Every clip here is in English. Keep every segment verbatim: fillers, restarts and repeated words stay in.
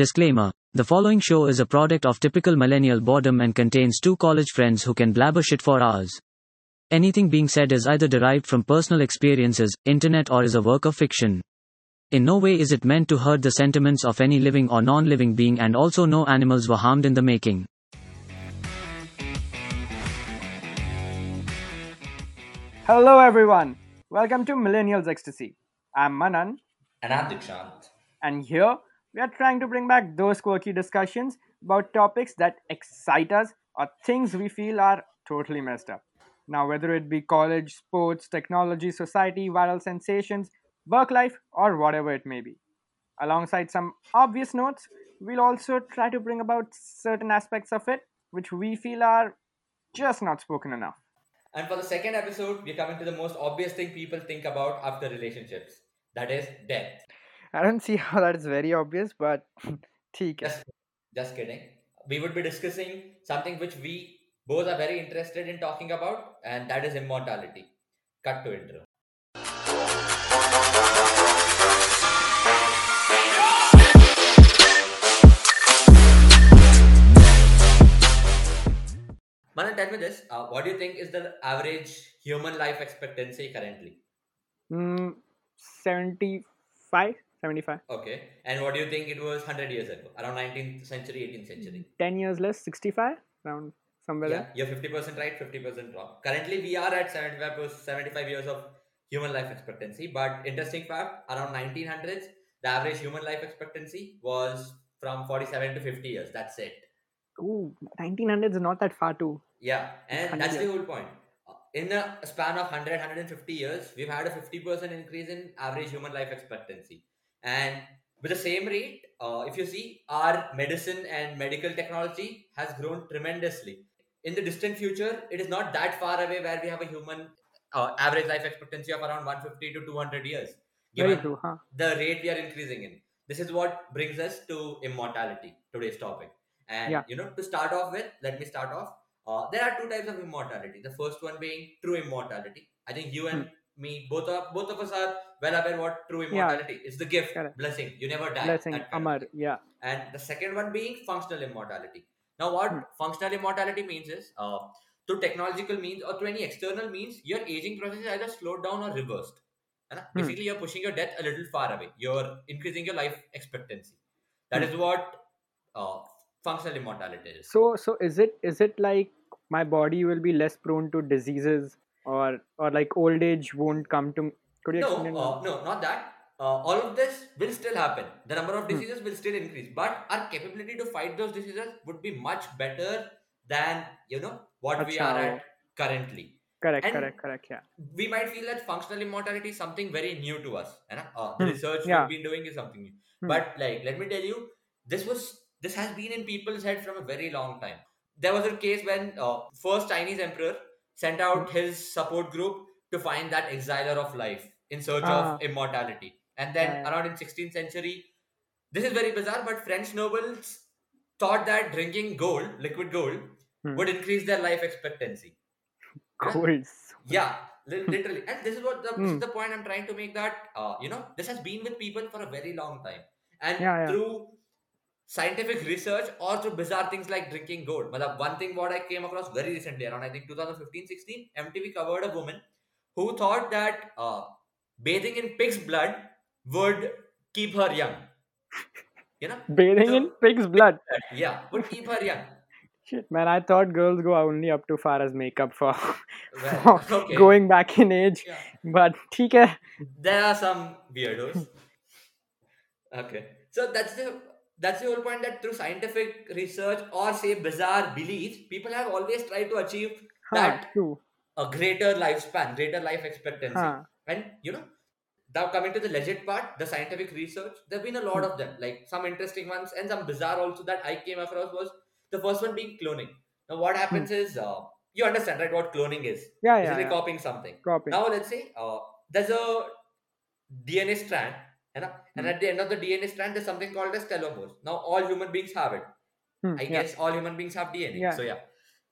Disclaimer. The following show is a product of typical millennial boredom and contains two college friends who can blabber shit for hours. Anything being said is either derived from personal experiences, internet, or is a work of fiction. In no way is it meant to hurt the sentiments of any living or non-living being, and also no animals were harmed in the making. Hello everyone. Welcome to Millennial's Ecstasy. I'm Manan. And I'm Dikshant. And here, we are trying to bring back those quirky discussions about topics that excite us or things we feel are totally messed up. Now, whether it be college, sports, technology, society, viral sensations, work life, or whatever it may be. Alongside some obvious notes, we'll also try to bring about certain aspects of it which we feel are just not spoken enough. And for the second episode, we're coming to the most obvious thing people think about after relationships. That is death. I don't see how that is very obvious, but just, just kidding. We would be discussing something which we both are very interested in talking about, and that is immortality. Cut to intro. Manan, tell me this. Uh, what do you think is the average human life expectancy currently? Mm, seventy-five. seventy-five. Okay. And what do you think it was one hundred years ago? Around nineteenth century, eighteenth century? ten years less, sixty-five? Around somewhere yeah, there? You're fifty percent right, fifty percent wrong. Currently, we are at seventy-five years of human life expectancy. But interesting fact, around nineteen hundreds, the average human life expectancy was from forty-seven to fifty years. That's it. Ooh, nineteen hundreds is not that far too. Yeah. And that's years. The whole point. In a span of one hundred, one hundred fifty years, we've had a fifty percent increase in average human life expectancy. And with the same rate, uh, if you see, our medicine and medical technology has grown tremendously. In the distant future, it is not that far away where we have a human uh, average life expectancy of around one hundred fifty to two hundred years. Given Very true, huh? the rate we are increasing in. This is what brings us to immortality, today's topic. And yeah. you know, to start off with, let me start off. Uh, there are two types of immortality. The first one being true immortality. I think you and hmm. me, both of, both of us are well aware what true immortality yeah. is. The gift, Correct. blessing. You never die. Blessing, Amar, yeah. And the second one being functional immortality. Now what hmm. functional immortality means is, uh, through technological means or through any external means, your aging process is either slowed down or reversed. Hmm. Basically, you're pushing your death a little far away. You're increasing your life expectancy. That hmm. is what uh, functional immortality is. So, so is it is it like my body will be less prone to diseases? Or or like old age won't come to... Could you no, explain uh, no, not that. Uh, all of this will still happen. The number of diseases hmm. will still increase. But our capability to fight those diseases would be much better than, you know, what Achha. we are at currently. Correct, and correct, correct, yeah. We might feel that functional immortality is something very new to us. Right? Uh, the hmm. research yeah. we've been doing is something new. Hmm. But like, let me tell you, this was this has been in people's head from a very long time. There was a case when uh, first Chinese emperor sent out his support group to find that exiler of life in search ah. of immortality. And then yeah. around in sixteenth century, this is very bizarre, but French nobles thought that drinking gold, liquid gold, hmm. would increase their life expectancy. Gold. Yeah, literally. And this is what the, hmm. this is the point I'm trying to make, that, uh, you know, this has been with people for a very long time. And yeah, yeah. through scientific research or through bizarre things like drinking gold. One thing what I came across very recently, around I think twenty fifteen sixteen, M T V covered a woman who thought that uh, bathing in pig's blood would keep her young. You know, bathing so, in pig's blood? Yeah, would keep her young. Shit, man, I thought girls go only up too far as makeup for, well, for okay. going back in age. Yeah. But okay. There are some weirdos. Okay, so that's the... That's the whole point, that through scientific research or say bizarre beliefs, people have always tried to achieve huh, that true. a greater lifespan, greater life expectancy. Huh. And you know, now coming to the legit part, the scientific research, there have been a lot of them, like some interesting ones and some bizarre also that I came across was the first one being cloning. Now what happens hmm. is, uh, you understand, right, what cloning is. Yeah, yeah. Basically yeah. copying something. Copying. Now let's say uh, there's a D N A strand. And hmm. at the end of the D N A strand, there's something called as telomeres. Now, all human beings have it. Hmm, I yeah. guess all human beings have D N A. Yeah. So, yeah.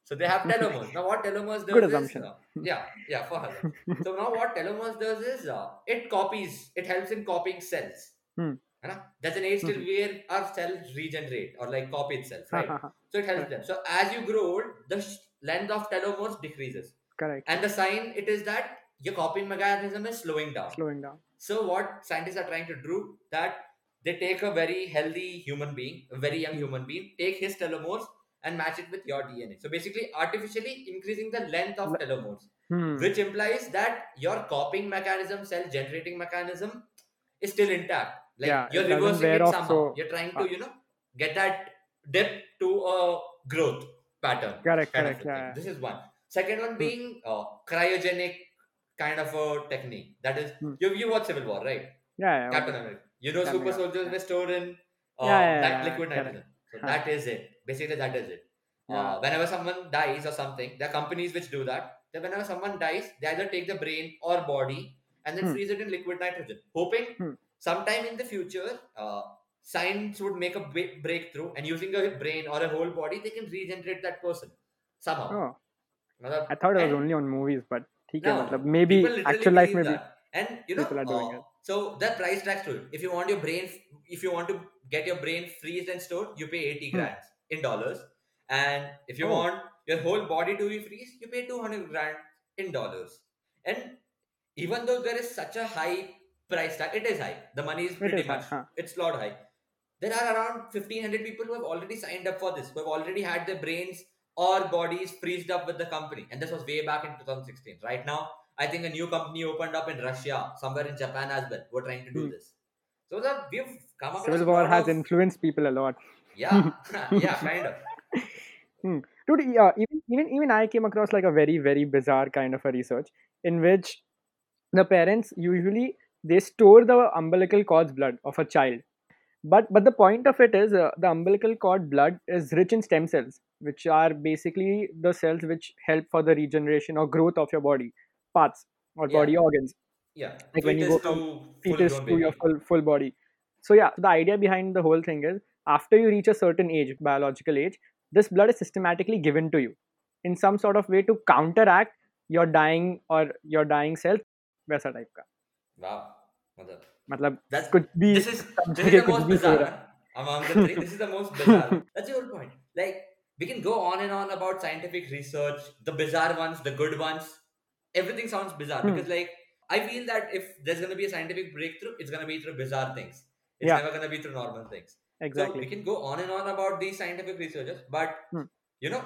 So, they have telomeres. Now, what telomeres does Good assumption. is... Uh, yeah. Yeah, for her. So, now what telomeres does is, uh, it copies. It helps in copying cells. Hmm. That's an age till mm-hmm. where our cells regenerate or like copy itself, right? So it helps them. So as you grow old, the length of telomeres decreases. Correct. And the sign it is that your copying mechanism is slowing down. Slowing down. So what scientists are trying to do, that they take a very healthy human being, a very young human being, take his telomeres and match it with your D N A. So basically artificially increasing the length of telomeres, hmm. which implies that your copying mechanism, cell generating mechanism is still intact. Like yeah, you're reversing it somehow. So, you're trying to, you know, get that dip to a growth pattern. Correct, correct. Yeah. This is one. Second one being uh, cryogenic kind of a technique. That is, hmm. you you watch Civil War, right? Yeah, yeah. Captain okay. America. You know, Captain super soldiers yeah. were stored in uh, yeah, yeah, that yeah, liquid yeah, nitrogen. So huh. that is it. Basically, that is it. Yeah. Uh, whenever someone dies or something, there are companies which do that. Then whenever someone dies, they either take the brain or body and then hmm. freeze it in liquid nitrogen, hoping. Hmm. Sometime in the future, uh, science would make a b- breakthrough, and using a brain or a whole body, they can regenerate that person somehow. Oh. Another, I thought it was only on movies, but no, no, maybe actual life, maybe. That. And you know, people are doing uh, it. So the price tag's true. If you want your brain, if you want to get your brain freezed and stored, you pay eighty hmm. grand in dollars, and if you oh. want your whole body to be freeze, you pay two hundred grand in dollars. And even though there is such a high price tag, it is high. The money is pretty it is much. High, huh? It's a lot high. There are around fifteen hundred people who have already signed up for this, who have already had their brains or bodies freezed up with the company. And this was way back in two thousand sixteen. Right now, I think a new company opened up in Russia, somewhere in Japan as well. We're trying to do mm. this. So that we've come across. Civil War has of... influenced people a lot. Yeah, yeah, kind of. Hmm. Dude, uh, even, even even I came across like a very, very bizarre kind of a research in which the parents usually they store the umbilical cord's blood of a child. But but the point of it is uh, the umbilical cord blood is rich in stem cells, which are basically the cells which help for the regeneration or growth of your body parts or yeah. body organs. Yeah. Like fetus when you go from fetus to your full, full body. So yeah, the idea behind the whole thing is after you reach a certain age, biological age, this blood is systematically given to you in some sort of way to counteract your dying or your dying cells. वैसा type का. Wow. Matlab, that's, could be this is, this is the most bizarre among the three. This is the most bizarre. That's your point. Like, we can go on and on about scientific research, the bizarre ones, the good ones. Everything sounds bizarre hmm. because, like, I feel that if there's going to be a scientific breakthrough, it's going to be through bizarre things. It's yeah. never going to be through normal things. Exactly. So we can go on and on about these scientific researchers, but hmm. you know,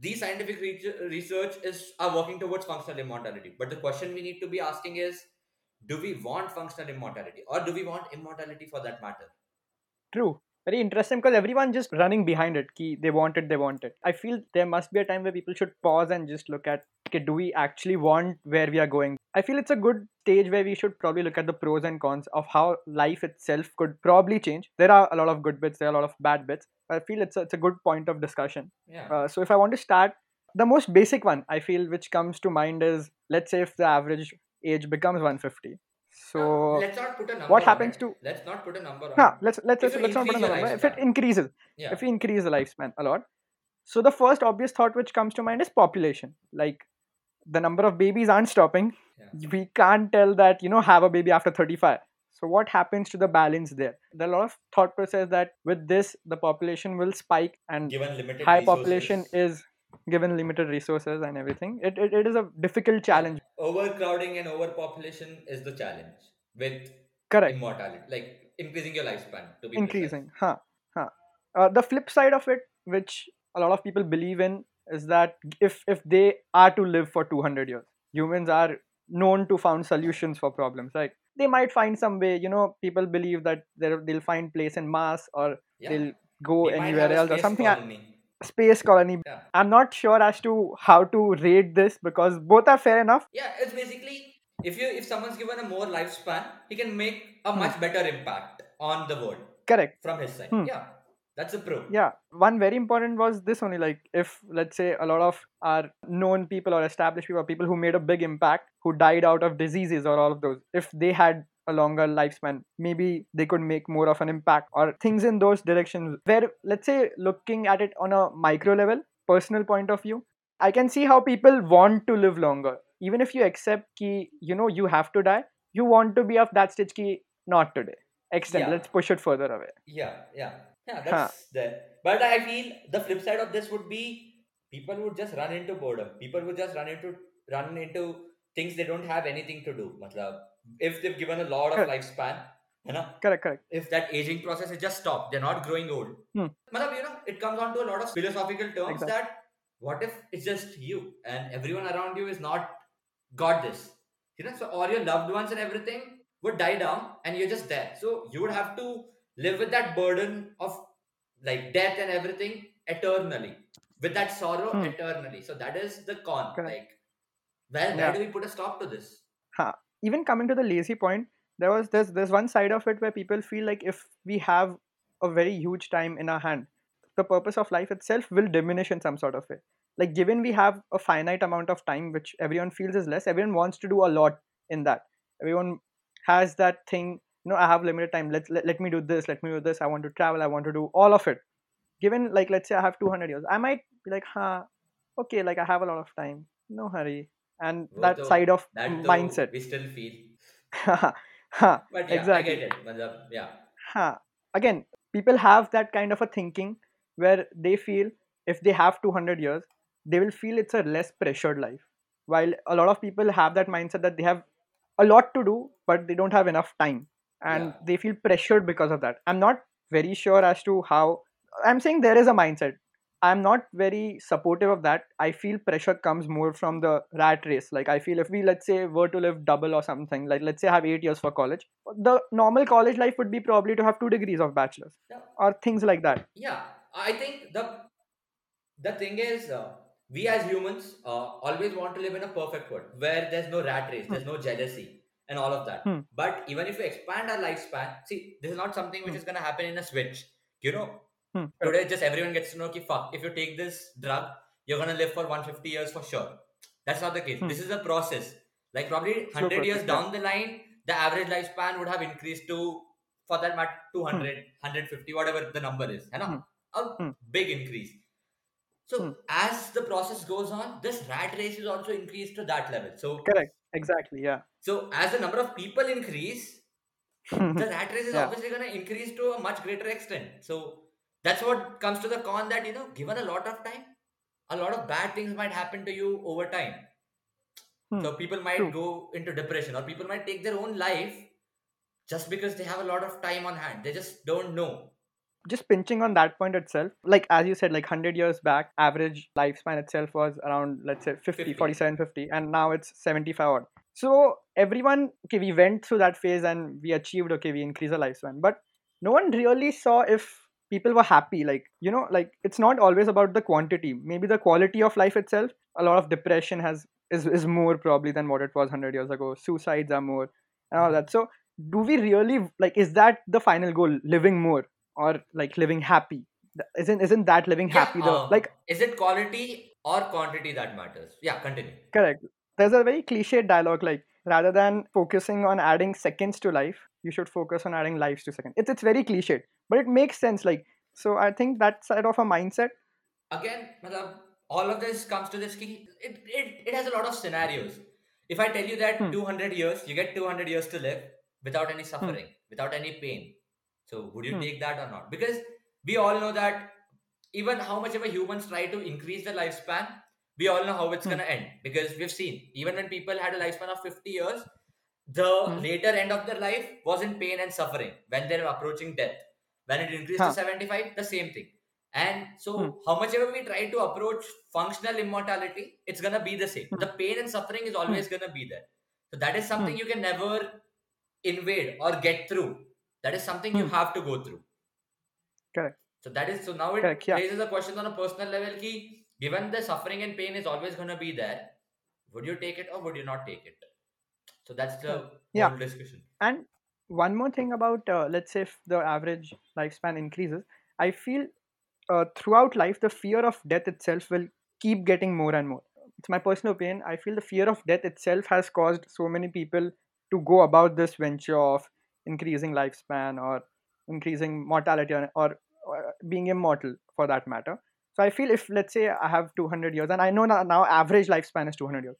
these scientific re- research is are working towards functional immortality. But the question we need to be asking is, do we want functional immortality or do we want immortality for that matter? True. Very interesting because everyone just running behind it. Ki they want it, they want it. I feel there must be a time where people should pause and just look at, okay, do we actually want where we are going? I feel it's a good stage where we should probably look at the pros and cons of how life itself could probably change. There are a lot of good bits, there are a lot of bad bits. I feel it's a, it's a good point of discussion. Yeah. Uh, so if I want to start, the most basic one I feel which comes to mind is, let's say if the average age becomes one hundred fifty. So, let's not put a number what happens to? Let's not put a number on nah, let's, let's, let's, let's not put a number. Lifespan. If it increases, yeah. if we increase the lifespan a lot. So, the first obvious thought which comes to mind is population. Like, the number of babies aren't stopping. Yeah. We can't tell that, you know, have a baby after thirty-five. So, what happens to the balance there? There are a lot of thought process that with this, the population will spike and given limited high resources. Population is... Given limited resources and everything, it, it, it is a difficult challenge. Overcrowding and overpopulation is the challenge with correct immortality, like increasing your lifespan to be increasing. Huh, huh. Uh, the flip side of it, which a lot of people believe in, is that if if they are to live for two hundred years, humans are known to find solutions for problems. Like they might find some way. You know, people believe that they'll find place in Mars or yeah. they'll go they anywhere else or something. Space colony. Yeah. I'm not sure as to how to rate this because both are fair enough. Yeah, it's basically if you if someone's given a more lifespan, he can make a hmm. much better impact on the world. Correct. From his side. Hmm. Yeah, that's a pro. Yeah, one very important was this only, like if let's say a lot of our known people or established people, people who made a big impact, who died out of diseases or all of those, if they had a longer lifespan, maybe they could make more of an impact or things in those directions where, let's say, looking at it on a micro level, personal point of view, I can see how people want to live longer. Even if you accept ki, you know, you have to die, you want to be of that stage ki, not today. extent. Yeah. Let's push it further away. Yeah, yeah. Yeah, that's huh. there. But I feel the flip side of this would be people would just run into boredom. People would just run into run into things they don't have anything to do. Matlab, if they've given a lot of correct. lifespan, you know, correct, correct. If that aging process is just stopped, they're not growing old. Hmm. Matlab, you know, it comes on to a lot of philosophical terms exactly. that what if it's just you and everyone around you is not got this, you know? So all your loved ones and everything would die down and you're just there. So you would have to live with that burden of like death and everything eternally, with that sorrow hmm. eternally. So that is the con. Correct. Like, where, yeah. where do we put a stop to this? Huh. Even coming to the lazy point, there was there's, there's one side of it where people feel like if we have a very huge time in our hand, the purpose of life itself will diminish in some sort of way. Like given we have a finite amount of time, which everyone feels is less, everyone wants to do a lot in that. Everyone has that thing, you know, I have limited time. Let's, let, let me do this. Let me do this. I want to travel. I want to do all of it. Given, like, let's say I have two hundred years. I might be like, huh, okay, like I have a lot of time. No hurry. And Go that though, side of that mindset. We still feel. ha, ha, but yeah, exactly. I get it. Matlab, yeah. Ha. Again, people have that kind of a thinking where they feel if they have two hundred years, they will feel it's a less pressured life. While a lot of people have that mindset that they have a lot to do, but they don't have enough time. And yeah. they feel pressured because of that. I'm not very sure as to how... I'm saying there is a mindset. I'm not very supportive of that. I feel pressure comes more from the rat race. Like I feel if we, let's say, were to live double or something, like let's say I have eight years for college, the normal college life would be probably to have two degrees of bachelor's yeah. or things like that. Yeah, I think the the thing is, uh, we as humans uh, always want to live in a perfect world where there's no rat race, hmm. there's no jealousy. And all of that. Hmm. But even if we expand our lifespan, see, this is not something which hmm. is going to happen in a switch. You know, hmm. today just everyone gets to know, ki, fuck, if you take this drug, you're going to live for one hundred fifty years for sure. That's not the case. Hmm. This is a process. Like probably one hundred years down the line, the average lifespan would have increased to, for that matter, two hundred, hmm. one hundred fifty, whatever the number is. You know? hmm. A hmm. big increase. So hmm. as the process goes on, this rat race is also increased to that level. So correct. Exactly, yeah. So as the number of people increase, the rat race is yeah. obviously going to increase to a much greater extent. So that's what comes to the con that, you know, given a lot of time, a lot of bad things might happen to you over time. Hmm. So people might True. go into depression, or people might take their own life just because they have a lot of time on hand. They just don't know. Just pinching on that point itself, like as you said, like one hundred years back, average lifespan itself was around, let's say, fifty, fifty. forty-seven, fifty, and now it's seventy-five odd. So everyone, okay, we went through that phase and we achieved, okay, we increased our lifespan, but no one really saw if people were happy. Like, you know, like it's not always about the quantity, maybe the quality of life itself. A lot of depression has is, is more probably than what it was one hundred years ago. Suicides are more and all that. So do we really, like, is that the final goal, living more? Or like living happy? Isn't isn't that living yeah, happy though? Um, like, is it quality or quantity that matters? Yeah, continue. Correct. There's a very cliched dialogue like, rather than focusing on adding seconds to life, you should focus on adding lives to seconds. It's it's very cliched, but it makes sense. Like, so I think that side of a mindset. Again, all of this comes to this key. It it it has a lot of scenarios. If I tell you that hmm. two hundred years, you get two hundred years to live without any suffering, hmm. without any pain. So would you hmm. take that or not? Because we all know that even how much ever humans try to increase the lifespan, we all know how it's hmm. going to end. Because we've seen, even when people had a lifespan of fifty years, the hmm. later end of their life was in pain and suffering when they were approaching death. When it increased huh. to seventy-five, the same thing. And so hmm. how much ever we try to approach functional immortality, it's going to be the same. Hmm. The pain and suffering is always going to be there. So that is something hmm. you can never invade or get through. That is something you have to go through. Correct. So that is, so now it Correct, yeah. raises a question on a personal level ki, given the suffering and pain is always going to be there, would you take it or would you not take it? So that's the yeah. whole discussion. And one more thing about, uh, let's say if the average lifespan increases, I feel uh, throughout life, the fear of death itself will keep getting more and more. It's my personal opinion. I feel the fear of death itself has caused so many people to go about this venture of increasing lifespan or increasing mortality or, or, or being immortal for that matter. So I feel if, let's say, I have two hundred years, and I know now, now average lifespan is two hundred years.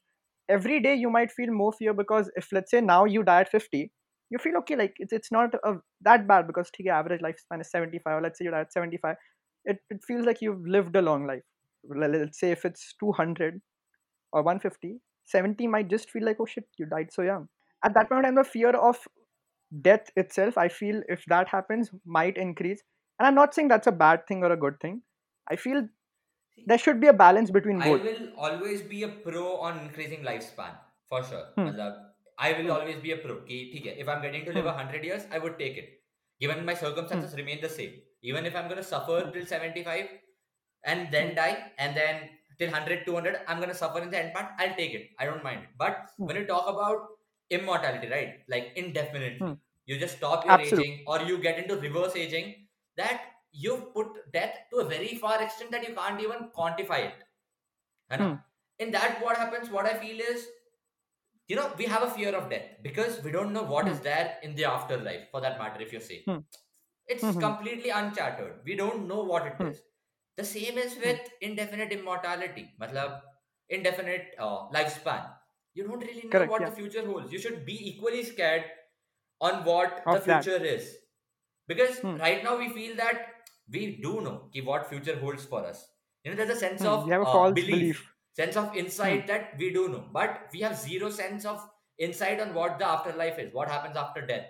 Every day you might feel more fear because if, let's say, now you die at fifty, you feel okay, like it's it's not a, that bad, because okay, average lifespan is seventy-five, or let's say you're at seventy-five, it, it feels like you've lived a long life. Let's say if it's two hundred or one hundred fifty, seventy might just feel like, oh shit, you died so young. At that point in time, the fear of death itself, I feel if that happens, might increase. And I'm not saying that's a bad thing or a good thing. I feel there should be a balance between both. I will always be a pro on increasing lifespan, for sure. Hmm. I will always be a pro. If I'm getting to live one hundred years, I would take it. Given my circumstances hmm. remain the same. Even if I'm going to suffer till seventy-five and then die, and then till one hundred, two hundred, I'm going to suffer in the end part, I'll take it. I don't mind it. But hmm. when you talk about immortality, right? Like indefinitely. Hmm. You just stop your Absolutely. aging, or you get into reverse aging, that you've put death to a very far extent that you can't even quantify it. And hmm. in that, what happens, what I feel is, you know, we have a fear of death because we don't know what hmm. is there in the afterlife, for that matter, if you're sick. Hmm. It's mm-hmm. completely uncharted. We don't know what it hmm. is. The same is with indefinite immortality, matlab, indefinite uh, lifespan. You don't really know Correct, what yeah. the future holds. You should be equally scared on what of the future that. is. Because hmm. right now we feel that we do know ki what future holds for us. You know, there's a sense hmm. of a uh, belief, belief, sense of insight hmm. that we do know. But we have zero sense of insight on what the afterlife is, what happens after death.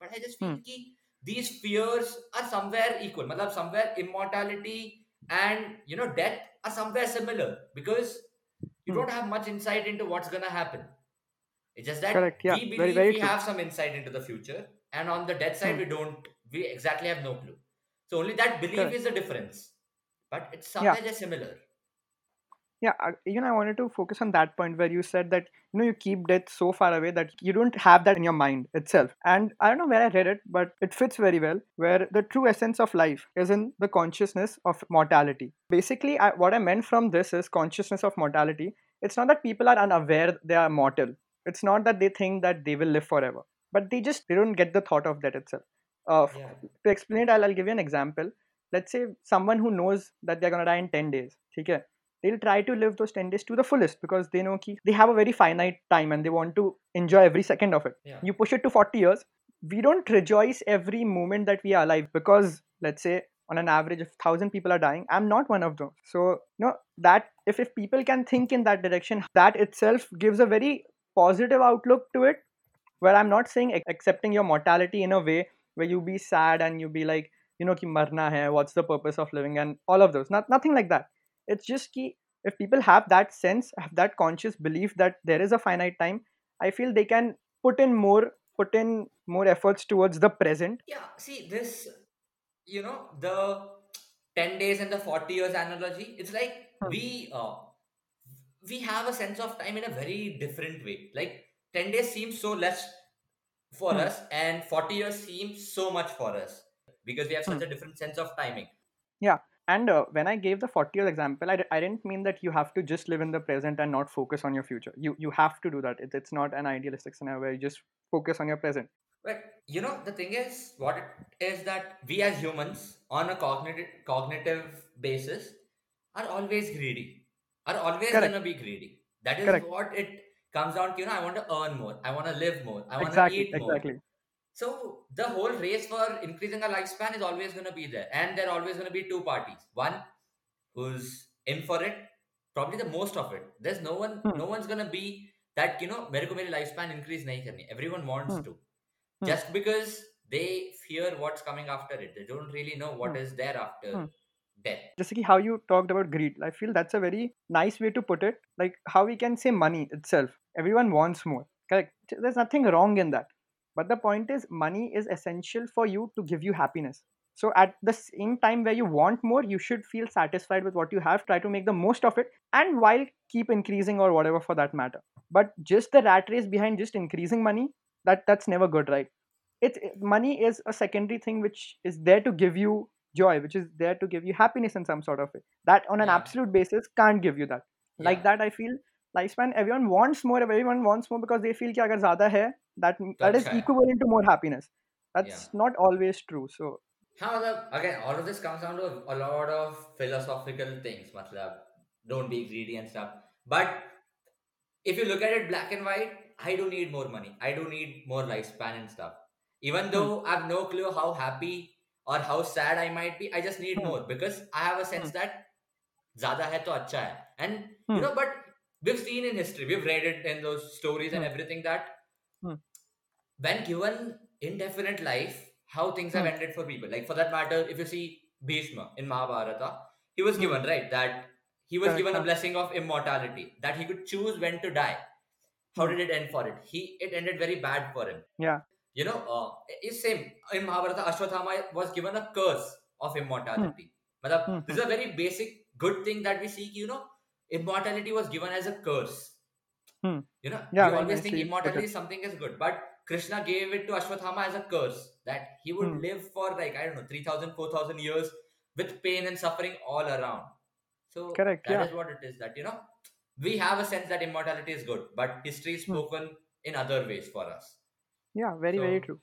But I just feel hmm. ki these fears are somewhere equal. Matlab, somewhere immortality and, you know, death are somewhere similar. Because you hmm. don't have much insight into what's going to happen. It's just that Correct, yeah. we believe very, very we true. have some insight into the future. And on the death side, hmm. we don't, we exactly have no clue. So only that belief Correct. is the difference. But it's somewhere yeah. just similar. Yeah, you know, I wanted to focus on that point where you said that, you know, you keep death so far away that you don't have that in your mind itself. And I don't know where I read it, but it fits very well, where the true essence of life is in the consciousness of mortality. Basically, I, what I meant from this is consciousness of mortality. It's not that people are unaware they are mortal. It's not that they think that they will live forever, but they just they don't get the thought of that itself. Uh, yeah. To explain it, I'll, I'll give you an example. Let's say someone who knows that they're going to die in ten days. Okay? They'll try to live those ten days to the fullest because they know ki they have a very finite time and they want to enjoy every second of it. Yeah. You push it to forty years. We don't rejoice every moment that we are alive because, let's say, on an average, if one thousand people are dying, I'm not one of them. So, you know, that if, if people can think in that direction, that itself gives a very positive outlook to it, where I'm not saying accepting your mortality in a way where you be sad and you be like, you know, ki marna hai, what's the purpose of living and all of those. Not, nothing like that. It's just ki if people have that sense, have that conscious belief that there is a finite time, I feel they can put in more, put in more efforts towards the present. Yeah, see this, you know, the ten days and the forty years analogy, it's like hmm. we... Uh, we have a sense of time in a very different way. Like ten days seems so less for mm. us and forty years seems so much for us because we have such mm. a different sense of timing. Yeah. And uh, when I gave the forty year example, I, d- I didn't mean that you have to just live in the present and not focus on your future. You you have to do that. It, it's not an idealistic scenario where you just focus on your present. But you know, the thing is, what it is that we as humans on a cognitive cognitive basis are always greedy. Are always Correct. gonna be greedy. That is Correct. what it comes down to. You know, I want to earn more. I want to live more. I want exactly, to eat more. Exactly. So the whole race for increasing our lifespan is always gonna be there, and there are always gonna be two parties. One who's in for it, probably the most of it. There's no one. Hmm. No one's gonna be that. You know, mere ko mere lifespan increase nahi karni. Everyone wants hmm. to, hmm. just because they fear what's coming after it. They don't really know what hmm. is there after. Hmm. Death. Just like how you talked about greed, I feel that's a very nice way to put it. Like how we can say money itself. Everyone wants more. Correct. There's nothing wrong in that. But the point is, money is essential for you to give you happiness. So at the same time where you want more, you should feel satisfied with what you have. Try to make the most of it, and while keep increasing or whatever for that matter. But just the rat race behind just increasing money, that that's never good, right? It money is a secondary thing which is there to give you joy, which is there to give you happiness in some sort of way. That on an yeah. absolute basis can't give you that. Yeah. Like that, I feel lifespan, everyone wants more, everyone wants more because they feel ki agar zyada hai, that, that is equivalent to more happiness. That's yeah. not always true. So However, again, all of this comes down to a lot of philosophical things. Matlab, don't be greedy and stuff. But if you look at it black and white, I do need more money. I do need more lifespan and stuff. Even though hmm. I have no clue how happy or how sad I might be, I just need hmm. more, because I have a sense hmm. that zyada hai to acha hai. And hmm. you know, but we've seen in history, we've read it in those stories hmm. and everything that hmm. when given indefinite life, how things hmm. have ended for people. Like for that matter, if you see Bhishma in Mahabharata, he was hmm. given, right, that he was Correct. given a blessing of immortality, that he could choose when to die. How did it end for it? He It ended very bad for him. Yeah. You know, uh, it's same. In Mahabharata, Ashwathama was given a curse of immortality. Hmm. Matlab, hmm. this is a very basic good thing that we seek, you know. Immortality was given as a curse. Hmm. You know, yeah, we always think immortality is something is good. But Krishna gave it to Ashwathama as a curse, that he would hmm. live for like, I don't know, three thousand, four thousand years with pain and suffering all around. So Correct, that yeah. is what it is, that, you know, we have a sense that immortality is good, but history is spoken hmm. in other ways for us. Yeah, very, so, very true.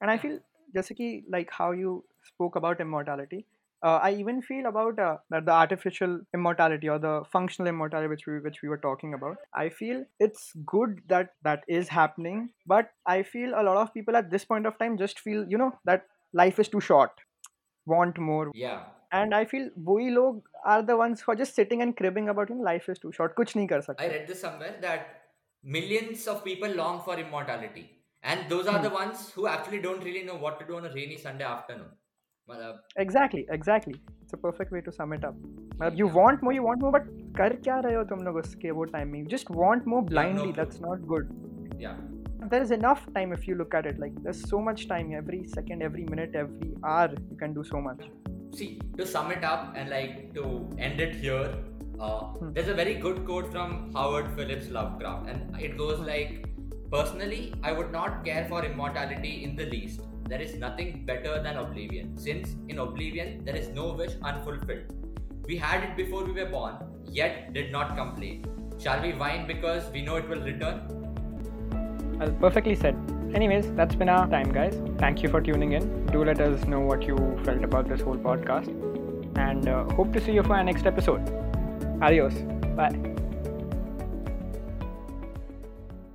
And I feel, Jasaki, like how you spoke about immortality, uh, I even feel about uh, the artificial immortality or the functional immortality which we which we were talking about. I feel it's good that that is happening, but I feel a lot of people at this point of time just feel, you know, that life is too short, want more. Yeah. And I feel wohi log are the ones who are just sitting and cribbing about, you know, life is too short, kuch nahi kar sakte. I read this somewhere that millions of people long for immortality, and those are hmm. the ones who actually don't really know what to do on a rainy Sunday afternoon. Malab, exactly, exactly. It's a perfect way to sum it up. Malab, you want more, you want more, but kar kya rahe ho tum log uske wo time mein? You just want more blindly. No, that's not good. Yeah. There is enough time if you look at it. Like, there's so much time. Every second, every minute, every hour, you can do so much. See, to sum it up and like to end it here, uh, hmm. there's a very good quote from Howard Phillips Lovecraft, and it goes hmm. like, personally, I would not care for immortality in the least. There is nothing better than oblivion, since in oblivion there is no wish unfulfilled. We had it before we were born, yet did not complain. Shall we whine because we know it will return? Well, perfectly said. Anyways, that's been our time, guys. Thank you for tuning in. Do let us know what you felt about this whole podcast. And uh, hope to see you for our next episode. Adios. Bye.